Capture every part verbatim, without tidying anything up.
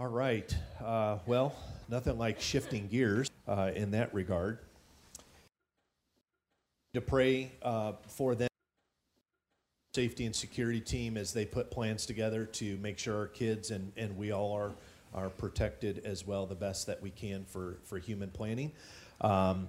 All right. Uh, well, nothing like shifting gears uh, in that regard. To pray uh, for them, safety and security team, as they put plans together to make sure our kids and, and we all are are protected as well, the best that we can for, for human planning. Um,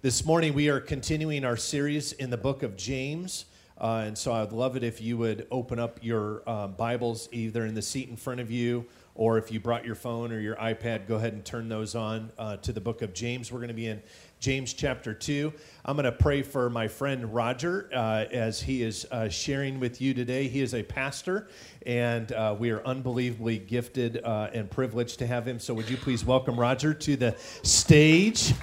this morning we are continuing our series in the book of James. Uh, and so I'd love it if you would open up your um, Bibles either in the seat in front of you, or if you brought your phone or your iPad, go ahead and turn those on uh, to the book of James. We're going to be in James chapter two. I'm going to pray for my friend Roger uh, as he is uh, sharing with you today. He is a pastor, and uh, we are unbelievably gifted uh, and privileged to have him. So would you please welcome Roger to the stage?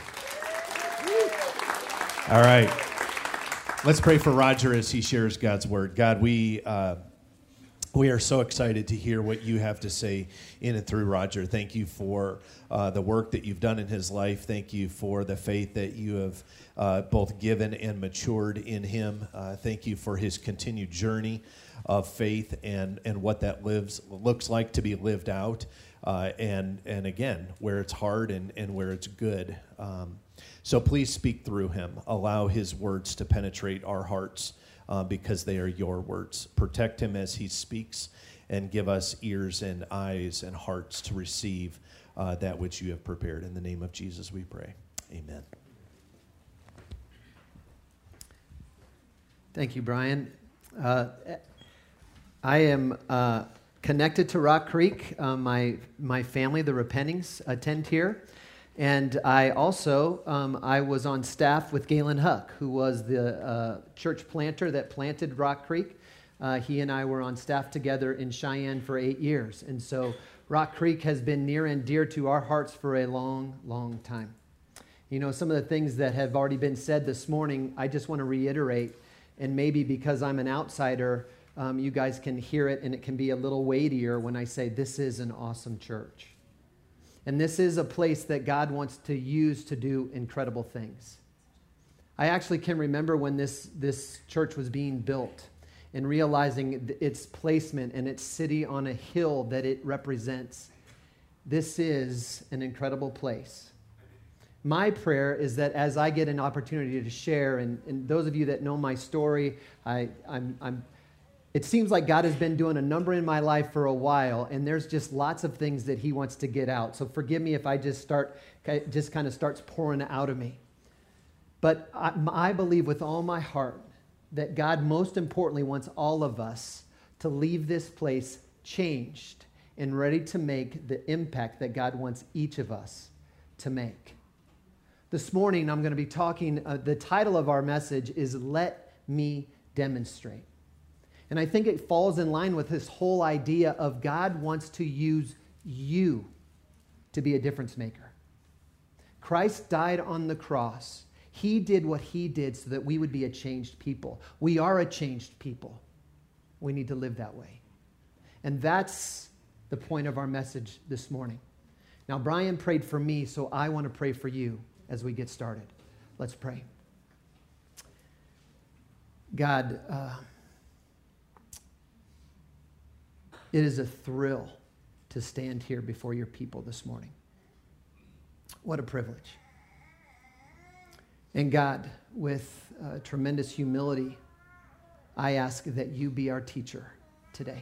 All right. Let's pray for Roger as he shares God's word. God, we uh, we are so excited to hear what you have to say in and through Roger. Thank you for uh, the work that you've done in his life. Thank you for the faith that you have uh, both given and matured in him. Uh, thank you for his continued journey of faith and, and what that lives looks like to be lived out. Uh, and and again, where it's hard and, and where it's good. Um, So please speak through him. Allow his words to penetrate our hearts uh, because they are your words. Protect him as he speaks, and give us ears and eyes and hearts to receive uh, that which you have prepared. In the name of Jesus we pray. Amen. Thank you, Brian. Uh, I am uh, connected to Rock Creek. Uh, my, my family, the Repentings, attend here. And I also, um, I was on staff with Galen Huck, who was the uh, church planter that planted Rock Creek. Uh, he and I were on staff together in Cheyenne for eight years. And so Rock Creek has been near and dear to our hearts for a long, long time. You know, some of the things that have already been said this morning, I just want to reiterate. And maybe because I'm an outsider, um, you guys can hear it, and it can be a little weightier when I say this is an awesome church. And this is a place that God wants to use to do incredible things. I actually can remember when this, this church was being built and realizing its placement and its city on a hill that it represents. This is an incredible place. My prayer is that as I get an opportunity to share, and, and those of you that know my story, I, I'm... I'm It seems like God has been doing a number in my life for a while, and there's just lots of things that he wants to get out. So forgive me if I just start, just kind of starts pouring out of me. But I, I believe with all my heart that God most importantly wants all of us to leave this place changed and ready to make the impact that God wants each of us to make. This morning I'm going to be talking, uh, the title of our message is Let Me Demonstrate. And I think it falls in line with this whole idea of God wants to use you to be a difference maker. Christ died on the cross. He did what he did so that we would be a changed people. We are a changed people. We need to live that way. And that's the point of our message this morning. Now, Brian prayed for me, so I want to pray for you as we get started. Let's pray. God, uh, It is a thrill to stand here before your people this morning. What a privilege. And God, with uh, tremendous humility, I ask that you be our teacher today.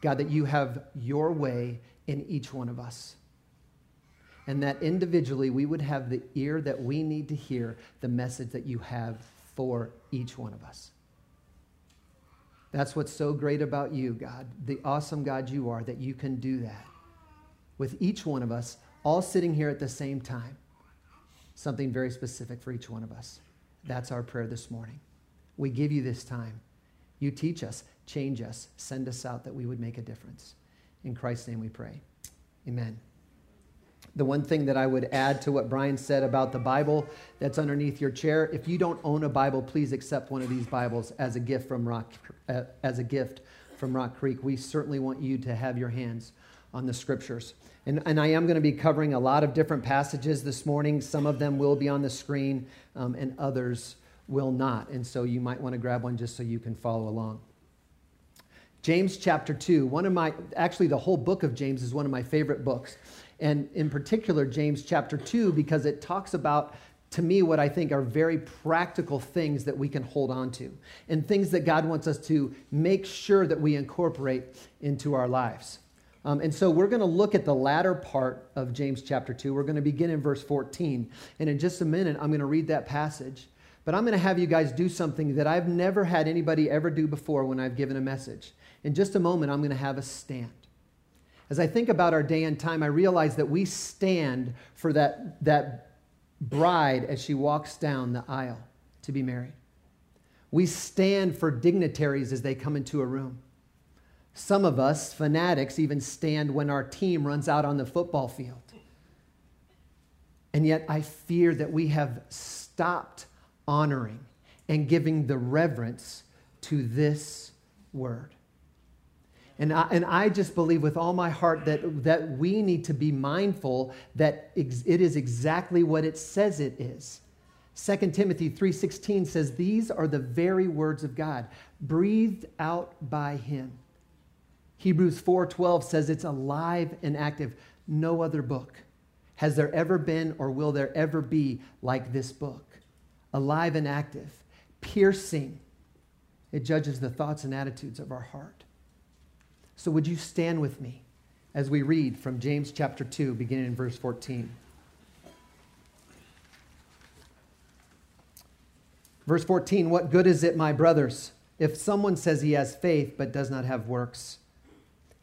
God, that you have your way in each one of us. And that individually we would have the ear that we need to hear the message that you have for each one of us. That's what's so great about you, God, the awesome God you are, that you can do that with each one of us, all sitting here at the same time. Something very specific for each one of us. That's our prayer this morning. We give you this time. You teach us, change us, send us out that we would make a difference. In Christ's name we pray. Amen. The one thing that I would add to what Brian said about the Bible that's underneath your chair, if you don't own a Bible, please accept one of these Bibles as a gift from Rock, uh, as a gift from Rock Creek. We certainly want you to have your hands on the Scriptures. And, and I am going to be covering a lot of different passages this morning. Some of them will be on the screen, um, and others will not. And so you might want to grab one just so you can follow along. James chapter two, one of my, actually the whole book of James is one of my favorite books. And in particular, James chapter two, because it talks about, to me, what I think are very practical things that we can hold on to and things that God wants us to make sure that we incorporate into our lives. Um, and so we're going to look at the latter part of James chapter two. We're going to begin in verse fourteen. And in just a minute, I'm going to read that passage. But I'm going to have you guys do something that I've never had anybody ever do before when I've given a message. In just a moment, I'm going to have us stand. As I think about our day and time, I realize that we stand for that, that bride as she walks down the aisle to be married. We stand for dignitaries as they come into a room. Some of us, fanatics, even stand when our team runs out on the football field. And yet I fear that we have stopped honoring and giving the reverence to this word. And I, and I just believe with all my heart that, that we need to be mindful that ex- it is exactly what it says it is. Second Timothy three sixteen says, these are the very words of God, breathed out by him. Hebrews four twelve says it's alive and active. No other book has there ever been or will there ever be like this book. Alive and active, piercing. It judges the thoughts and attitudes of our heart. So would you stand with me as we read from James chapter two, beginning in verse fourteen. Verse fourteen, what good is it, my brothers, if someone says he has faith but does not have works?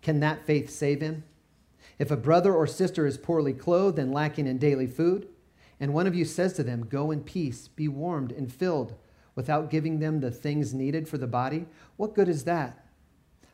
Can that faith save him? If a brother or sister is poorly clothed and lacking in daily food, and one of you says to them, go in peace, be warmed and filled, without giving them the things needed for the body, what good is that?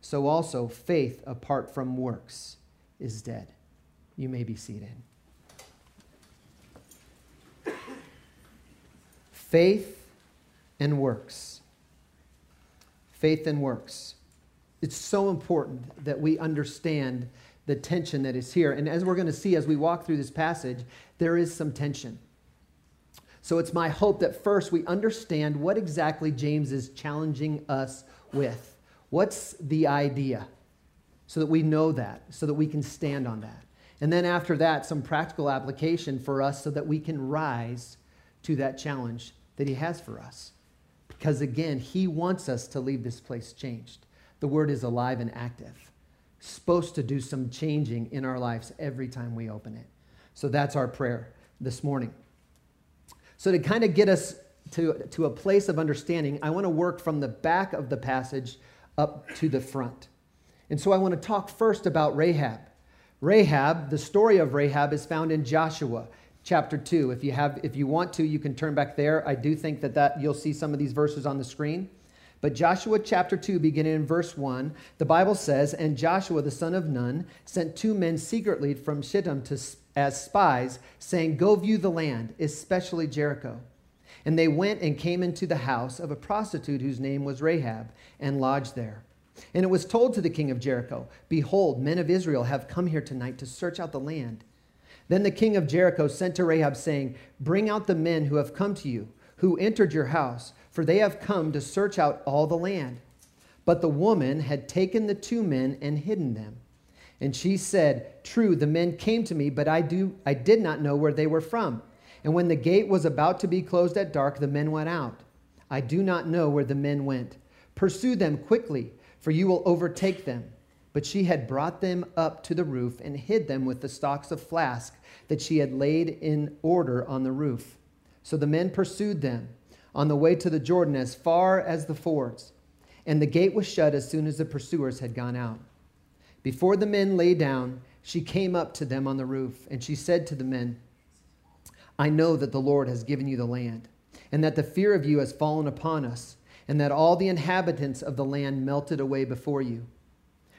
so also faith apart from works is dead. You may be seated. Faith and works. Faith and works. It's so important that we understand the tension that is here. And as we're going to see as we walk through this passage, there is some tension. So it's my hope that first we understand what exactly James is challenging us with. What's the idea? So that we know that, so that we can stand on that. And then after that, some practical application for us so that we can rise to that challenge that he has for us. Because again, he wants us to leave this place changed. The word is alive and active. Supposed to do some changing in our lives every time we open it. So that's our prayer this morning. So to kind of get us to, to a place of understanding, I want to work from the back of the passage up to the front. And so I want to talk first about Rahab. Rahab, the story of Rahab is found in Joshua chapter two. If you have, if you want to, you can turn back there. I do think that, that you'll see some of these verses on the screen. But Joshua chapter two, beginning in verse one, the Bible says, and Joshua the son of Nun sent two men secretly from Shittim to, as spies, saying, go view the land, especially Jericho. And they went and came into the house of a prostitute whose name was Rahab and lodged there. And it was told to the king of Jericho, behold, men of Israel have come here tonight to search out the land. Then the king of Jericho sent to Rahab, saying, bring out the men who have come to you, who entered your house, for they have come to search out all the land. But the woman had taken the two men and hidden them. And she said, true, the men came to me, but I do I did not know where they were from. And when the gate was about to be closed at dark, the men went out. I do not know where the men went. Pursue them quickly, for you will overtake them. But she had brought them up to the roof and hid them with the stalks of flax that she had laid in order on the roof. So the men pursued them on the way to the Jordan as far as the fords, and the gate was shut as soon as the pursuers had gone out. Before the men lay down, she came up to them on the roof, and she said to the men, I know that the Lord has given you the land, and that the fear of you has fallen upon us, and that all the inhabitants of the land melted away before you.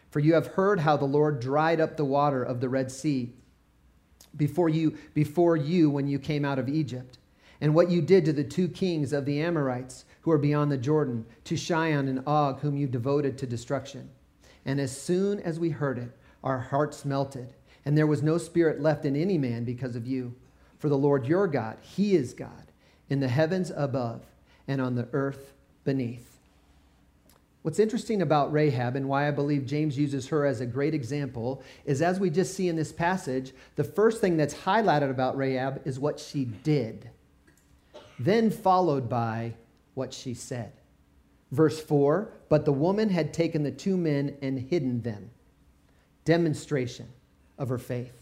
For you have heard how the Lord dried up the water of the Red Sea before you, before you when you came out of Egypt, and what you did to the two kings of the Amorites who are beyond the Jordan, to Cheyenne and Og, whom you devoted to destruction. And as soon as we heard it, our hearts melted, and there was no spirit left in any man because of you. For the Lord your God, He is God, in the heavens above and on the earth beneath. What's interesting about Rahab, and why I believe James uses her as a great example, is as we just see in this passage, the first thing that's highlighted about Rahab is what she did, then followed by what she said. Verse four, but the woman had taken the two men and hidden them. Demonstration of her faith.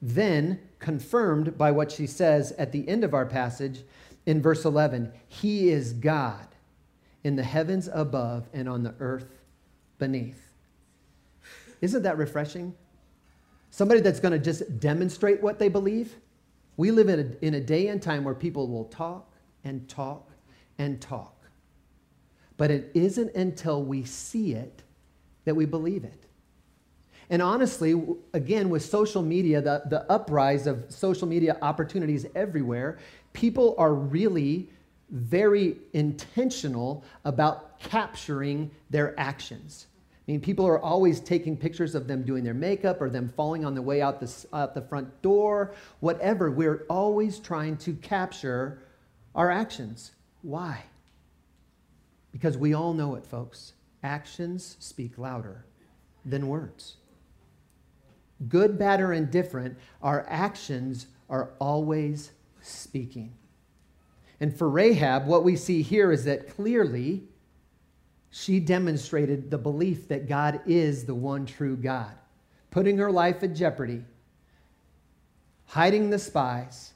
Then confirmed by what she says at the end of our passage in verse eleven, He is God, in the heavens above and on the earth beneath. Isn't that refreshing? Somebody that's going to just demonstrate what they believe. We live in a, in a day and time where people will talk and talk and talk. But it isn't until we see it that we believe it. And honestly, again, with social media, the, the uprise of social media opportunities everywhere, people are really very intentional about capturing their actions. I mean, people are always taking pictures of them doing their makeup or them falling on the way out the, out the front door, whatever. We're always trying to capture our actions. Why? Because we all know it, folks. Actions speak louder than words. Good, bad, or indifferent, our actions are always speaking. And for Rahab, what we see here is that clearly she demonstrated the belief that God is the one true God, putting her life in jeopardy, hiding the spies,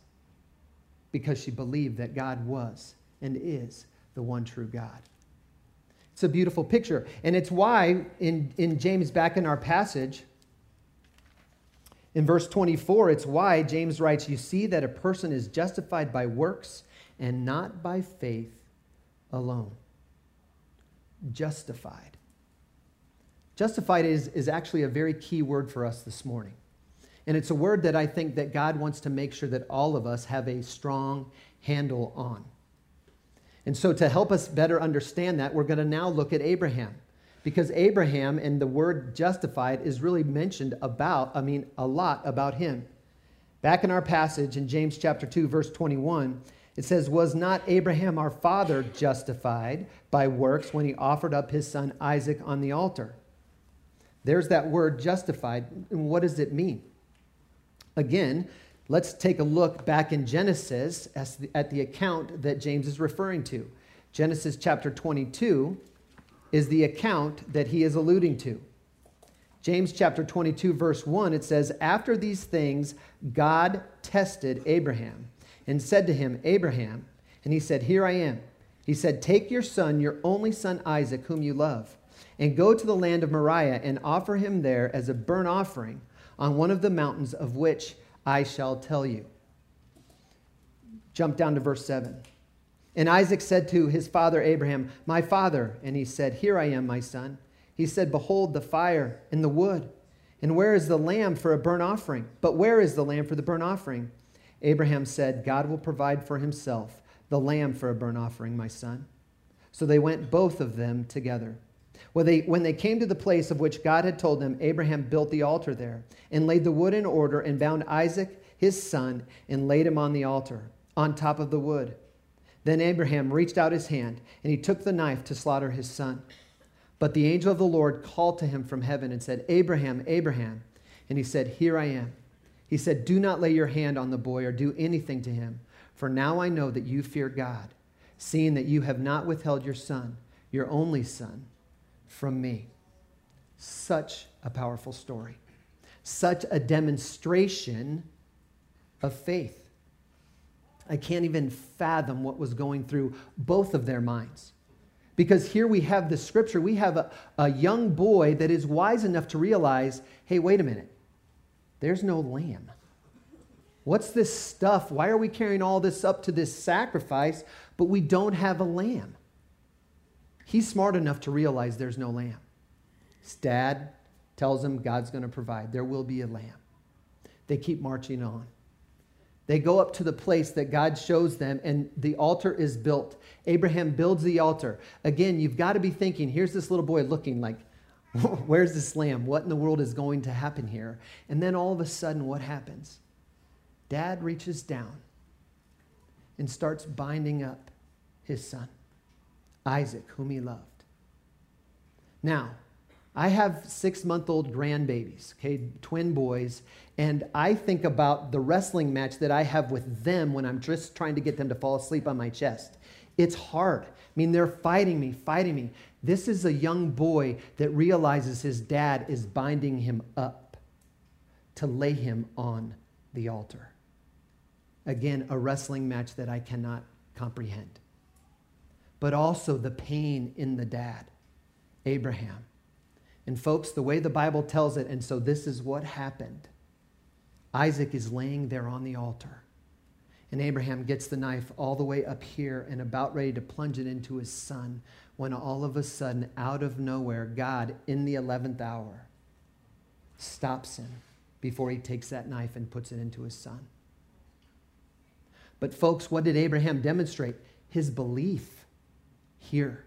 because she believed that God was and is the one true God. It's a beautiful picture. And it's why in, in James, back in our passage, in verse twenty-four, it's why James writes, you see that a person is justified by works and not by faith alone. Justified. Justified is, is actually a very key word for us this morning. And it's a word that I think that God wants to make sure that all of us have a strong handle on. And so to help us better understand that, we're going to now look at Abraham. Because Abraham and the word justified is really mentioned about, I mean, a lot about him. Back in our passage in James chapter two, verse twenty-one, it says, was not Abraham our father justified by works when he offered up his son Isaac on the altar? There's that word justified. And what does it mean? Again, let's take a look back in Genesis as the, at the account that James is referring to. Genesis chapter twenty-two is the account that he is alluding to. James chapter twenty-two, verse one, it says, after these things, God tested Abraham and said to him, Abraham, and he said, here I am. He said, take your son, your only son Isaac, whom you love, and go to the land of Moriah and offer him there as a burnt offering on one of the mountains of which I shall tell you. Jump down to verse seven. And Isaac said to his father Abraham, my father, and he said, here I am, my son. He said, behold the fire and the wood, and where is the lamb for a burnt offering? But where is the lamb for the burnt offering? Abraham said, God will provide for himself the lamb for a burnt offering, my son. So they went both of them together. When they, when they came to the place of which God had told them, Abraham built the altar there and laid the wood in order and bound Isaac, his son, and laid him on the altar, on top of the wood. Then Abraham reached out his hand, and he took the knife to slaughter his son. But the angel of the Lord called to him from heaven and said, Abraham, Abraham. And he said, here I am. He said, do not lay your hand on the boy or do anything to him, for now I know that you fear God, seeing that you have not withheld your son, your only son, from me. Such a powerful story. Such a demonstration of faith. I can't even fathom what was going through both of their minds. Because here we have the scripture. We have a, a young boy that is wise enough to realize, hey, wait a minute. There's no lamb. What's this stuff? Why are we carrying all this up to this sacrifice, but we don't have a lamb? He's smart enough to realize there's no lamb. His dad tells him God's going to provide. There will be a lamb. They keep marching on. They go up to the place that God shows them, and the altar is built. Abraham builds the altar. Again, you've got to be thinking, here's this little boy looking like, where's this lamb? What in the world is going to happen here? And then all of a sudden, what happens? Dad reaches down and starts binding up his son, Isaac, whom he loved. Now, I have six-month-old grandbabies, okay, twin boys, and I think about the wrestling match that I have with them when I'm just trying to get them to fall asleep on my chest. It's hard. I mean, they're fighting me, fighting me. This is a young boy that realizes his dad is binding him up to lay him on the altar. Again, a wrestling match that I cannot comprehend. But also the pain in the dad, Abraham. And folks, the way the Bible tells it, and so this is what happened. Isaac is laying there on the altar. And Abraham gets the knife all the way up here and about ready to plunge it into his son when all of a sudden, out of nowhere, God, in the eleventh hour, stops him before he takes that knife and puts it into his son. But folks, what did Abraham demonstrate? His belief here.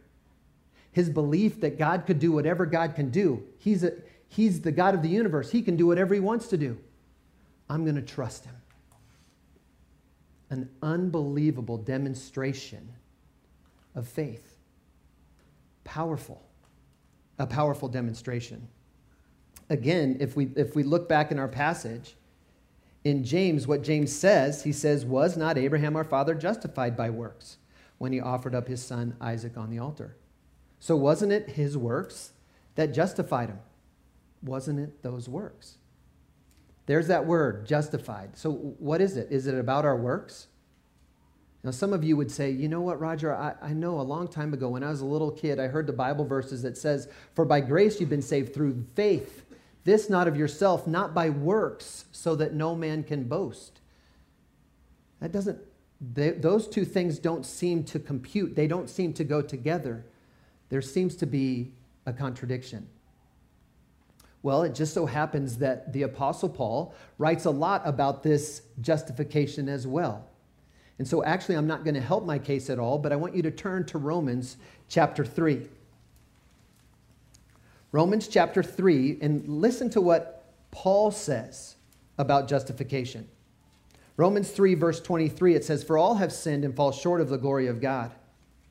His belief that God could do whatever God can do. He's, a, he's the God of the universe. He can do whatever he wants to do. I'm going to trust him. An unbelievable demonstration of faith. Powerful. A powerful demonstration. Again, if we, if we look back in our passage, in James, what James says, he says, was not Abraham our father justified by works when he offered up his son Isaac on the altar? So wasn't it his works that justified him? Wasn't it those works? There's that word, justified. So what is it? Is it about our works? Now, some of you would say, you know what, Roger, I, I know a long time ago when I was a little kid, I heard the Bible verses that says, for by grace you've been saved through faith, this not of yourself, not by works, so that no man can boast. That doesn't, they, those two things don't seem to compute. They don't seem to go together. There seems to be a contradiction. Well, it just so happens that the Apostle Paul writes a lot about this justification as well. And so actually, I'm not going to help my case at all, but I want you to turn to Romans chapter three. Romans chapter three, and listen to what Paul says about justification. Romans three, verse twenty-three, it says, for all have sinned and fall short of the glory of God,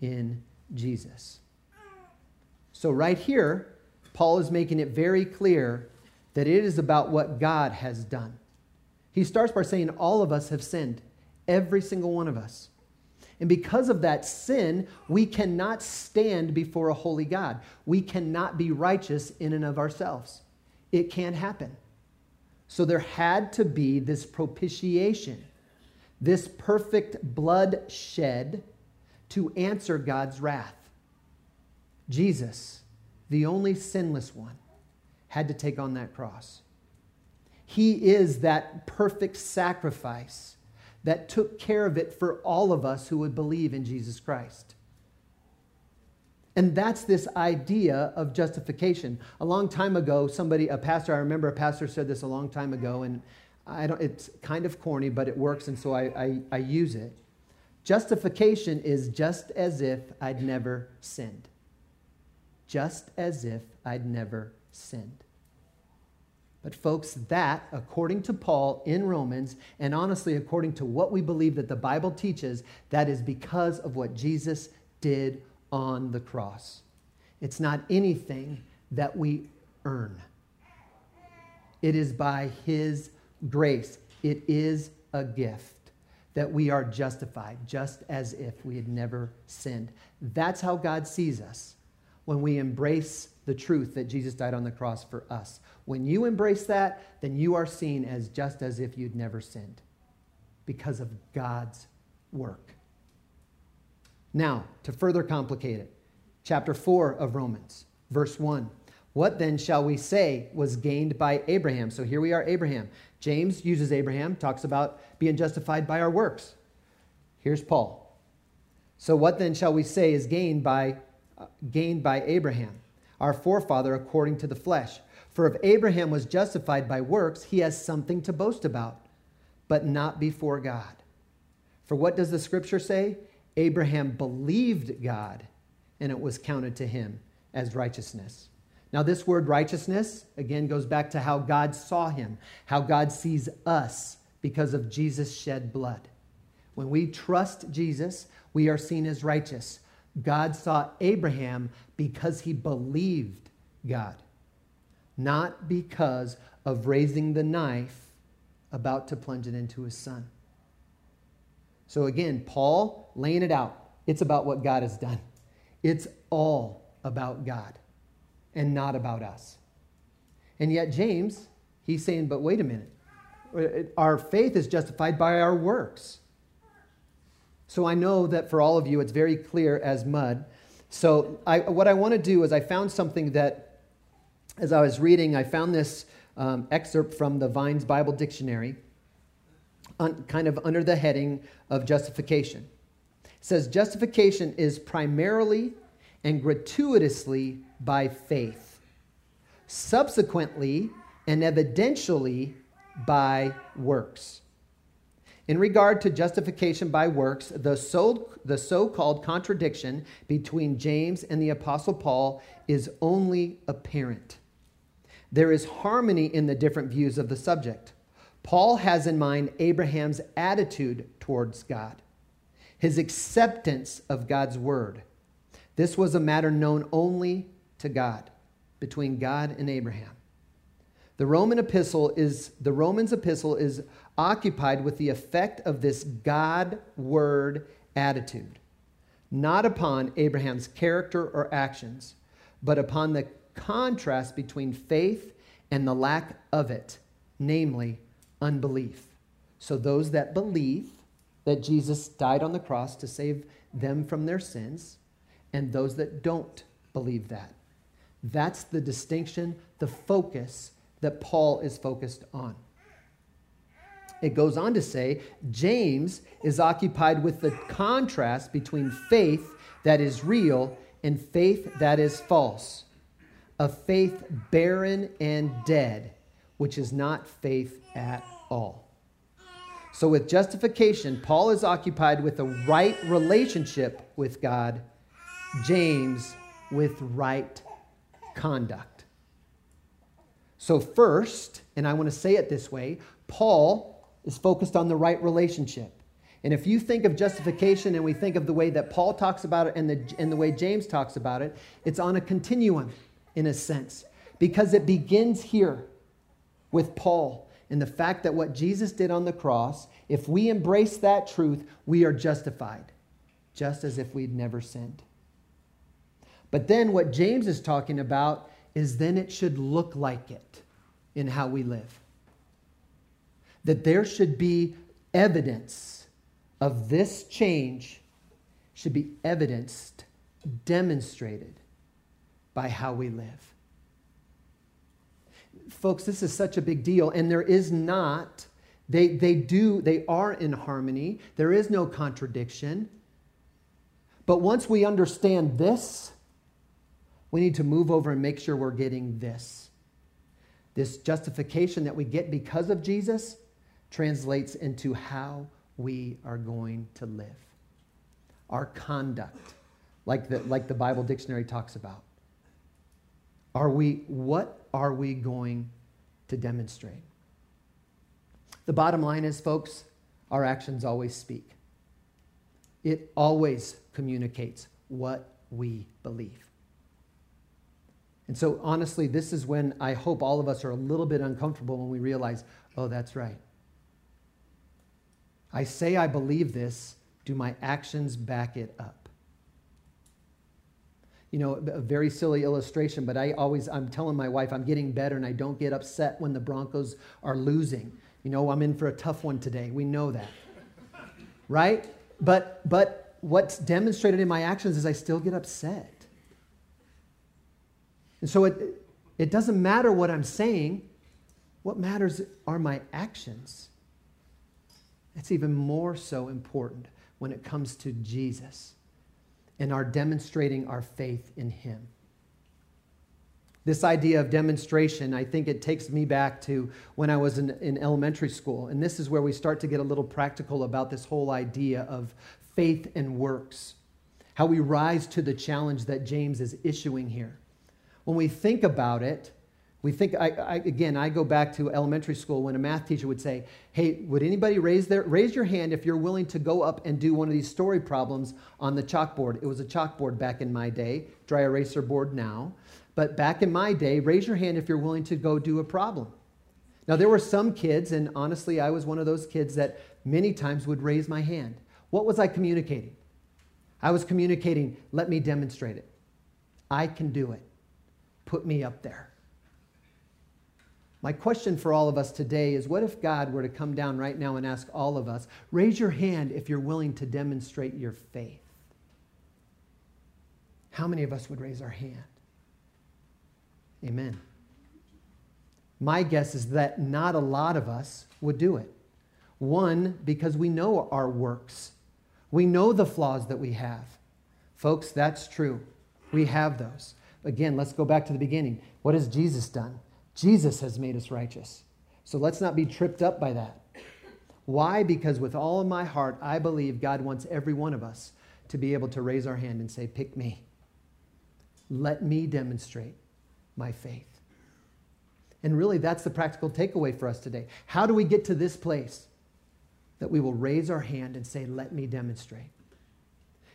in Jesus. So right here, Paul is making it very clear that it is about what God has done. He starts by saying all of us have sinned, every single one of us. And because of that sin, we cannot stand before a holy God. We cannot be righteous in and of ourselves. It can't happen. So there had to be this propitiation, this perfect blood shed to answer God's wrath. Jesus, the only sinless one, had to take on that cross. He is that perfect sacrifice that took care of it for all of us who would believe in Jesus Christ. And that's this idea of justification. A long time ago, somebody, a pastor, I remember a pastor said this a long time ago, and I don't, it's kind of corny, but it works, and so I, I, I use it. Justification is just as if I'd never sinned. Just as if I'd never sinned. But folks, that, according to Paul in Romans, and honestly, according to what we believe that the Bible teaches, that is because of what Jesus did on the cross. It's not anything that we earn. It is by his grace. It is a gift that we are justified, just as if we had never sinned. That's how God sees us when we embrace the truth that Jesus died on the cross for us. When you embrace that, then you are seen as just as if you'd never sinned because of God's work. Now, to further complicate it, chapter four of Romans, verse one. What then shall we say was gained by Abraham? So here we are, Abraham. James uses Abraham, talks about being justified by our works. Here's Paul. So what then shall we say is gained by, uh, gained by Abraham, our forefather according to the flesh? For if Abraham was justified by works, he has something to boast about, but not before God. For what does the scripture say? Abraham believed God, and it was counted to him as righteousness. Now, this word righteousness, again, goes back to how God saw him, how God sees us because of Jesus' shed blood. When we trust Jesus, we are seen as righteous. God saw Abraham because he believed God, not because of raising the knife about to plunge it into his son. So again, Paul laying it out. It's about what God has done. It's all about God and not about us. And yet James, he's saying, but wait a minute. Our faith is justified by our works. So I know that for all of you, it's very clear as mud. So I, what I want to do is I found something that, as I was reading, I found this um, excerpt from the Vine's Bible Dictionary, un, kind of under the heading of justification. It says, justification is primarily and gratuitously by faith, subsequently and evidentially by works. In regard to justification by works, the so, the so-called contradiction between James and the Apostle Paul is only apparent. There is harmony in the different views of the subject. Paul has in mind Abraham's attitude towards God, his acceptance of God's word. This was a matter known only to God, between God and Abraham. The Roman epistle is the Romans epistle is occupied with the effect of this God-word attitude, not upon Abraham's character or actions, but upon the contrast between faith and the lack of it, namely unbelief. So those that believe that Jesus died on the cross to save them from their sins, and those that don't believe that. That's the distinction, the focus that Paul is focused on. It goes on to say, James is occupied with the contrast between faith that is real and faith that is false, a faith barren and dead, which is not faith at all. So with justification, Paul is occupied with the right relationship with God, James with right conduct. So first, and I want to say it this way, Paul is focused on the right relationship. And if you think of justification and we think of the way that Paul talks about it and the, and the way James talks about it, it's on a continuum in a sense, because it begins here with Paul and the fact that what Jesus did on the cross, if we embrace that truth, we are justified, just as if we'd never sinned. But then what James is talking about is then it should look like it in how we live. That there should be evidence of this change, should be evidenced, demonstrated by how we live. Folks, this is such a big deal, and there is not, they, they do, they are in harmony. There is no contradiction. But once we understand this, we need to move over and make sure we're getting this. This justification that we get because of Jesus translates into how we are going to live. Our conduct, like the, like the Bible Dictionary talks about. Are we, what are we going to demonstrate? The bottom line is, folks, our actions always speak. It always communicates what we believe. And so honestly, this is when I hope all of us are a little bit uncomfortable when we realize, oh, that's right. I say I believe this. Do my actions back it up? You know, a very silly illustration, but I always, I'm telling my wife I'm getting better and I don't get upset when the Broncos are losing. You know, I'm in for a tough one today. We know that, right? But, but what's demonstrated in my actions is I still get upset. And so it, it doesn't matter what I'm saying. What matters are my actions. That's even more so important when it comes to Jesus and our demonstrating our faith in him. This idea of demonstration, I think it takes me back to when I was in, in elementary school. And this is where we start to get a little practical about this whole idea of faith and works, how we rise to the challenge that James is issuing here. When we think about it, we think, I, I, again, I go back to elementary school when a math teacher would say, hey, would anybody raise their, raise your hand if you're willing to go up and do one of these story problems on the chalkboard. It was a chalkboard back in my day, dry eraser board now. But back in my day, raise your hand if you're willing to go do a problem. Now, there were some kids, and honestly, I was one of those kids that many times would raise my hand. What was I communicating? I was communicating, let me demonstrate it. I can do it. Put me up there. My question for all of us today is, what if God were to come down right now and ask all of us, raise your hand if you're willing to demonstrate your faith? How many of us would raise our hand? Amen. My guess is that not a lot of us would do it. One, because we know our works. We know the flaws that we have. Folks, that's true. We have those. Again, let's go back to the beginning. What has Jesus done? Jesus has made us righteous. So let's not be tripped up by that. Why? Because with all of my heart, I believe God wants every one of us to be able to raise our hand and say, pick me. Let me demonstrate my faith. And really, that's the practical takeaway for us today. How do we get to this place that we will raise our hand and say, let me demonstrate?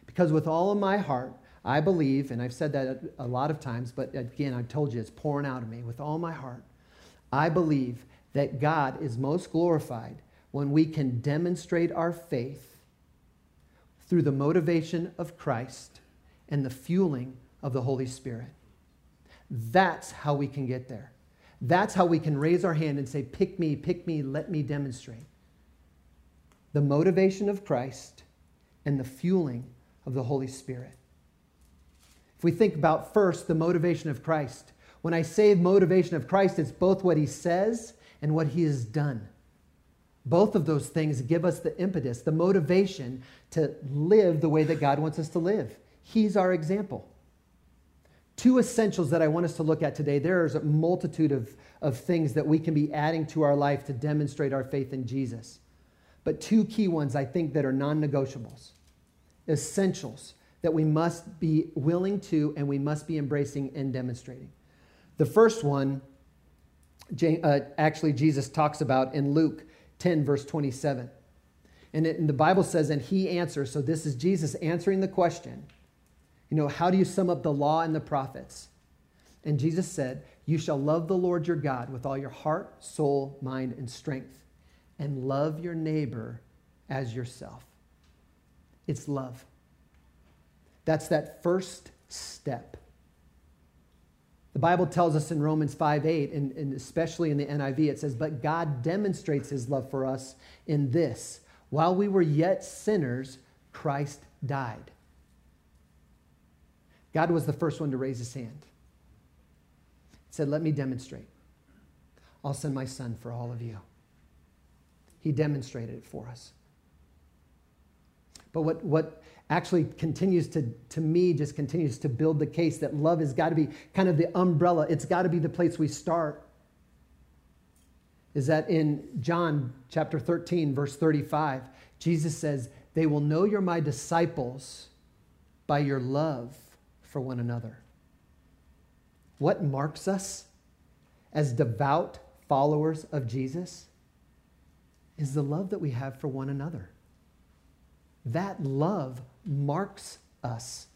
Because with all of my heart, I believe, and I've said that a lot of times, but again, I've told you, it's pouring out of me with all my heart. I believe that God is most glorified when we can demonstrate our faith through the motivation of Christ and the fueling of the Holy Spirit. That's how we can get there. That's how we can raise our hand and say, pick me, pick me, let me demonstrate. The motivation of Christ and the fueling of the Holy Spirit. If we think about first the motivation of Christ, when I say motivation of Christ, it's both what he says and what he has done. Both of those things give us the impetus, the motivation to live the way that God wants us to live. He's our example. Two essentials that I want us to look at today. There is a multitude of, of things that we can be adding to our life to demonstrate our faith in Jesus. But two key ones I think that are non-negotiables, essentials, that we must be willing to and we must be embracing and demonstrating. The first one, actually Jesus talks about in Luke ten, verse twenty-seven. And, it, and the Bible says, and he answers, so this is Jesus answering the question, you know, how do you sum up the law and the prophets? And Jesus said, you shall love the Lord your God with all your heart, soul, mind, and strength, and love your neighbor as yourself. It's love. That's that first step. The Bible tells us in Romans five eight, and, and especially in the N I V, it says, but God demonstrates his love for us in this. While we were yet sinners, Christ died. God was the first one to raise his hand. He said, let me demonstrate. I'll send my son for all of you. He demonstrated it for us. But what, what actually continues to, to me, just continues to build the case that love has got to be kind of the umbrella. It's got to be the place we start. Is that in John chapter thirteen, verse thirty-five, Jesus says, they will know you're my disciples by your love for one another. what marks us as devout followers of Jesus is the love that we have for one another. That love marks us.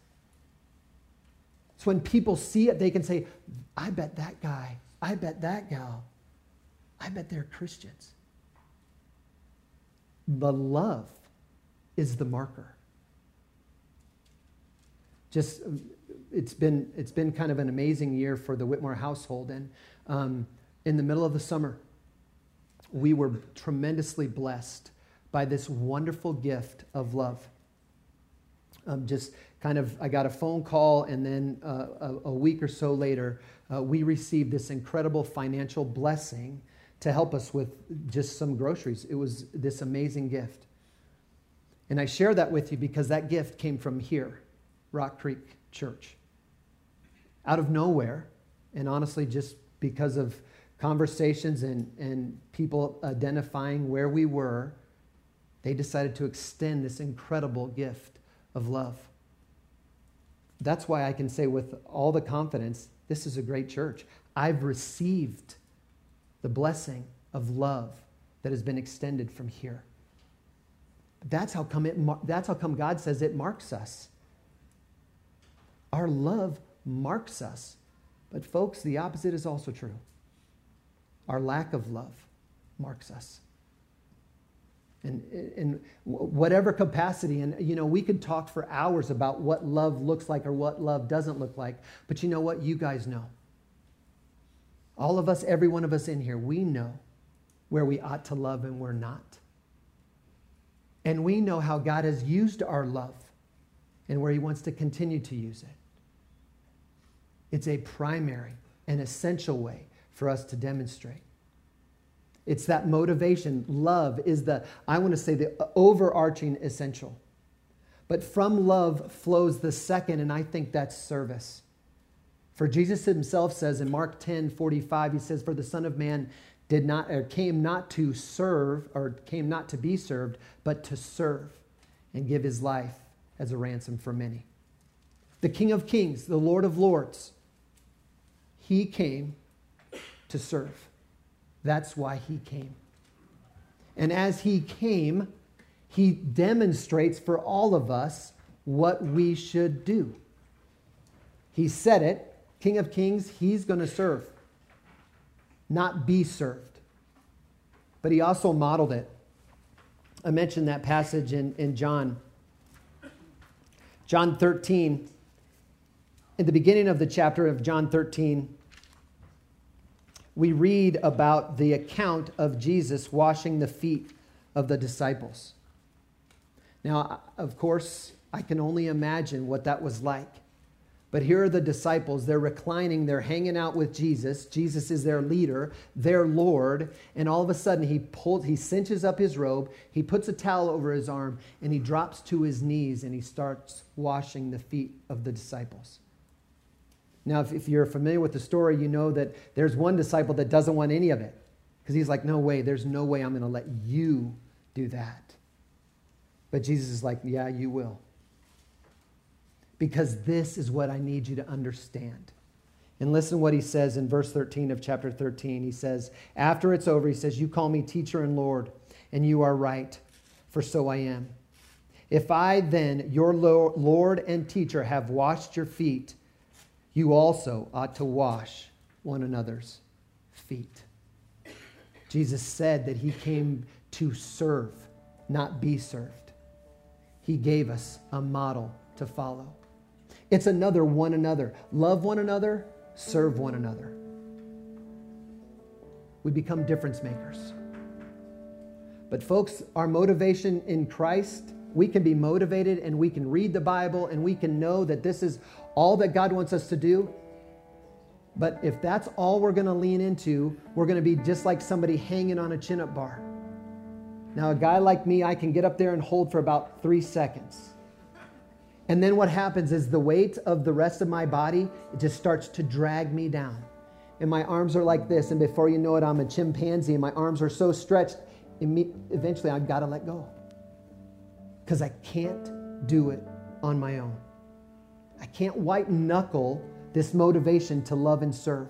So when people see it, they can say, I bet that guy, I bet that gal, I bet they're Christians. The love is the marker. Just, it's been, it's been kind of an amazing year for the Whitmore household. And um, in the middle of the summer, we were tremendously blessed by this wonderful gift of love. Um, just kind of, I got a phone call, and then uh, a, a week or so later, uh, we received this incredible financial blessing to help us with just some groceries. It was this amazing gift. And I share that with you because that gift came from here, Rock Creek Church. Out of nowhere, and honestly just because of conversations and, and people identifying where we were, they decided to extend this incredible gift of love. That's why I can say with all the confidence, this is a great church. I've received the blessing of love that has been extended from here. That's how come it, that's how come God says it marks us. Our love marks us. But folks, the opposite is also true. Our lack of love marks us. And in whatever capacity, and you know, we could talk for hours about what love looks like or what love doesn't look like, but you know what? You guys know. All of us, every one of us in here, we know where we ought to love and we're not. And we know how God has used our love and where he wants to continue to use it. It's a primary and essential way for us to demonstrate. It's that motivation. Love is the, I want to say, the overarching essential. But from love flows the second, and I think that's service. For Jesus himself says in Mark ten forty-five, he says, for the Son of Man did not, or came not to serve, or came not to be served, but to serve and give his life as a ransom for many. The King of Kings, the Lord of Lords, he came to serve. That's why he came. And as he came, he demonstrates for all of us what we should do. He said it, King of Kings, he's going to serve, not be served. But he also modeled it. I mentioned that passage in, in John. John thirteen, in the beginning of the chapter of John thirteen, we read about the account of Jesus washing the feet of the disciples. Now, of course, I can only imagine what that was like. But here are the disciples. They're reclining. They're hanging out with Jesus. Jesus is their leader, their Lord. And all of a sudden, he pulls, he cinches up his robe. He puts a towel over his arm, and he drops to his knees, and he starts washing the feet of the disciples. Now, if, if you're familiar with the story, you know that there's one disciple that doesn't want any of it because he's like, no way, there's no way I'm going to let you do that. But Jesus is like, yeah, you will. Because this is what I need you to understand. And listen what he says in verse thirteen of chapter thirteen. He says, after it's over, he says, you call me teacher and Lord, and you are right, for so I am. If I then, your Lord and teacher, have washed your feet, you also ought to wash one another's feet. Jesus said that he came to serve, not be served. He gave us a model to follow. It's another one another. Love one another, serve one another. We become difference makers. But folks, our motivation in Christ, we can be motivated and we can read the Bible and we can know that this is all that God wants us to do. But if that's all we're going to lean into, we're going to be just like somebody hanging on a chin-up bar. Now, a guy like me, I can get up there and hold for about three seconds. And then what happens is the weight of the rest of my body, it just starts to drag me down. And my arms are like this. And before you know it, I'm a chimpanzee. And my arms are so stretched. Eventually, I've got to let go. Because I can't do it on my own. I can't white knuckle this motivation to love and serve.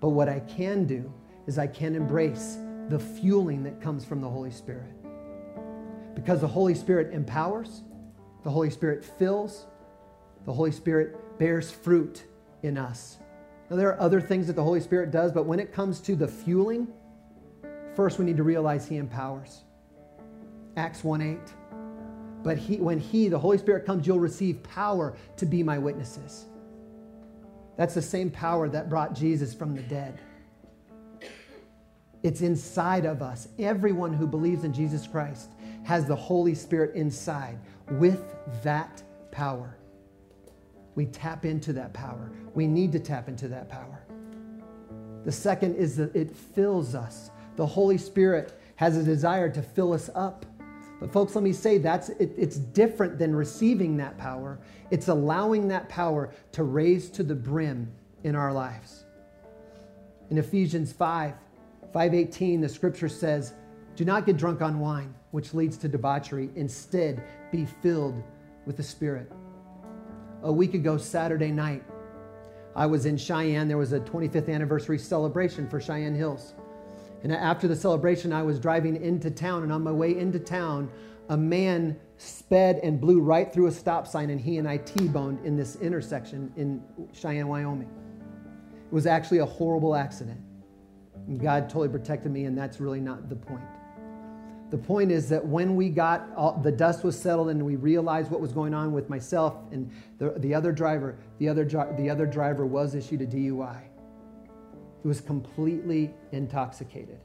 But what I can do is I can embrace the fueling that comes from the Holy Spirit. Because the Holy Spirit empowers, the Holy Spirit fills, the Holy Spirit bears fruit in us. Now, there are other things that the Holy Spirit does, but when it comes to the fueling, first we need to realize He empowers. Acts one eight. But he, when He, the Holy Spirit comes, you'll receive power to be my witnesses. That's the same power that brought Jesus from the dead. It's inside of us. Everyone who believes in Jesus Christ has the Holy Spirit inside. With that power, we tap into that power. We need to tap into that power. The second is that it fills us. The Holy Spirit has a desire to fill us up. But folks, let me say, that's it, it's different than receiving that power. It's allowing that power to raise to the brim in our lives. In Ephesians five, five eighteen, the scripture says, do not get drunk on wine, which leads to debauchery. Instead, be filled with the Spirit. A week ago, Saturday night, I was in Cheyenne. There was a twenty-fifth anniversary celebration for Cheyenne Hills. And after the celebration, I was driving into town, and on my way into town, a man sped and blew right through a stop sign, and he and I T-boned in this intersection in Cheyenne, Wyoming. It was actually a horrible accident. And God totally protected me, and that's really not the point. The point is that when we got, all, the dust was settled and we realized what was going on with myself and the, the other driver, the other, the other driver was issued a D U I. He was completely intoxicated.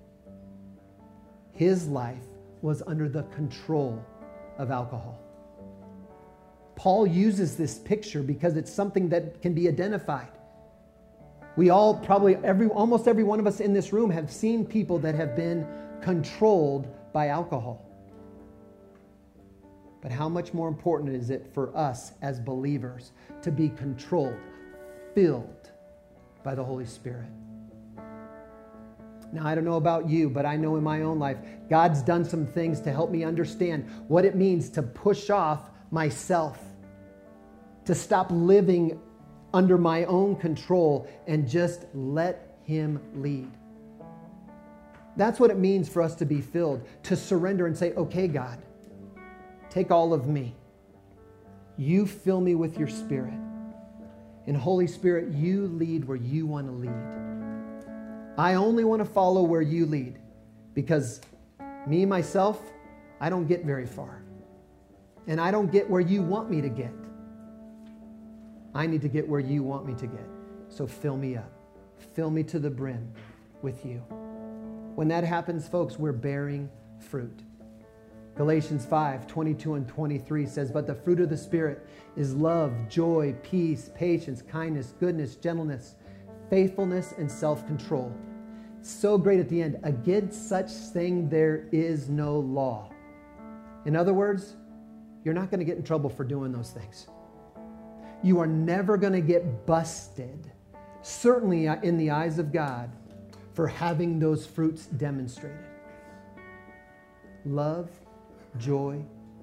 His life was under the control of alcohol. Paul uses this picture because it's something that can be identified. We all probably, every, almost every one of us in this room have seen people that have been controlled by alcohol. But how much more important is it for us as believers to be controlled, filled by the Holy Spirit? Now, I don't know about you, but I know in my own life, God's done some things to help me understand what it means to push off myself, to stop living under my own control and just let Him lead. That's what it means for us to be filled, to surrender and say, okay, God, take all of me. You fill me with your Spirit. And Holy Spirit, you lead where you want to lead. I only want to follow where you lead, because me, myself, I don't get very far. And I don't get where you want me to get. I need to get where you want me to get. So fill me up. Fill me to the brim with you. When that happens, folks, we're bearing fruit. Galatians five, twenty-two and twenty-three says, but the fruit of the Spirit is love, joy, peace, patience, kindness, goodness, gentleness, faithfulness, and self-control. So great at the end. Against such thing there is no law. In other words, you're not going to get in trouble for doing those things. You are never going to get busted, certainly in the eyes of God, for having those fruits demonstrated. Love, joy,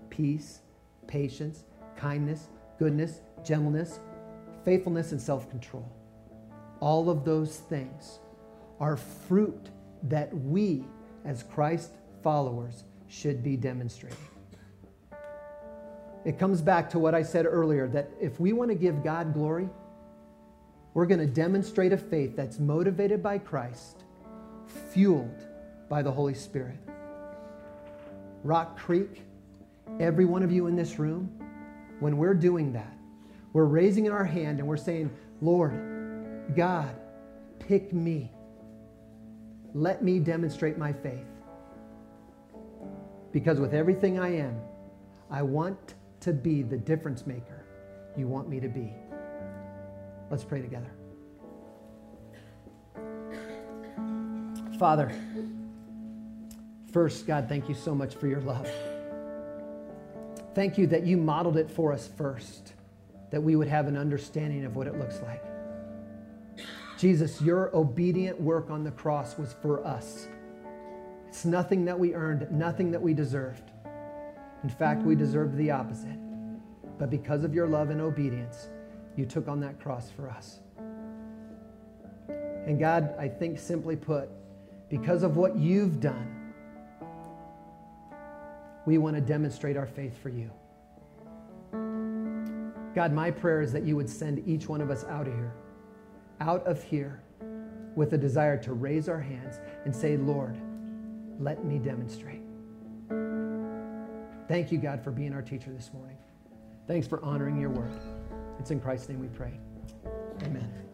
peace, patience, kindness, goodness, gentleness, faithfulness, and self-control. All of those things are fruit that we, as Christ followers, should be demonstrating. It comes back to what I said earlier, that if we want to give God glory, we're going to demonstrate a faith that's motivated by Christ, fueled by the Holy Spirit. Rock Creek, every one of you in this room, when we're doing that, we're raising our hand and we're saying, Lord, God, pick me. Let me demonstrate my faith. Because with everything I am, I want to be the difference maker you want me to be. Let's pray together. Father, first, God, thank you so much for your love. Thank you that you modeled it for us first, that we would have an understanding of what it looks like. Jesus, your obedient work on the cross was for us. It's nothing that we earned, nothing that we deserved. In fact, we deserved the opposite. But because of your love and obedience, you took on that cross for us. And God, I think simply put, because of what you've done, we want to demonstrate our faith for you. God, my prayer is that you would send each one of us out of here, out of here with a desire to raise our hands and say, Lord, let me demonstrate. Thank you, God, for being our teacher this morning. Thanks for honoring your word. It's in Christ's name we pray. Amen.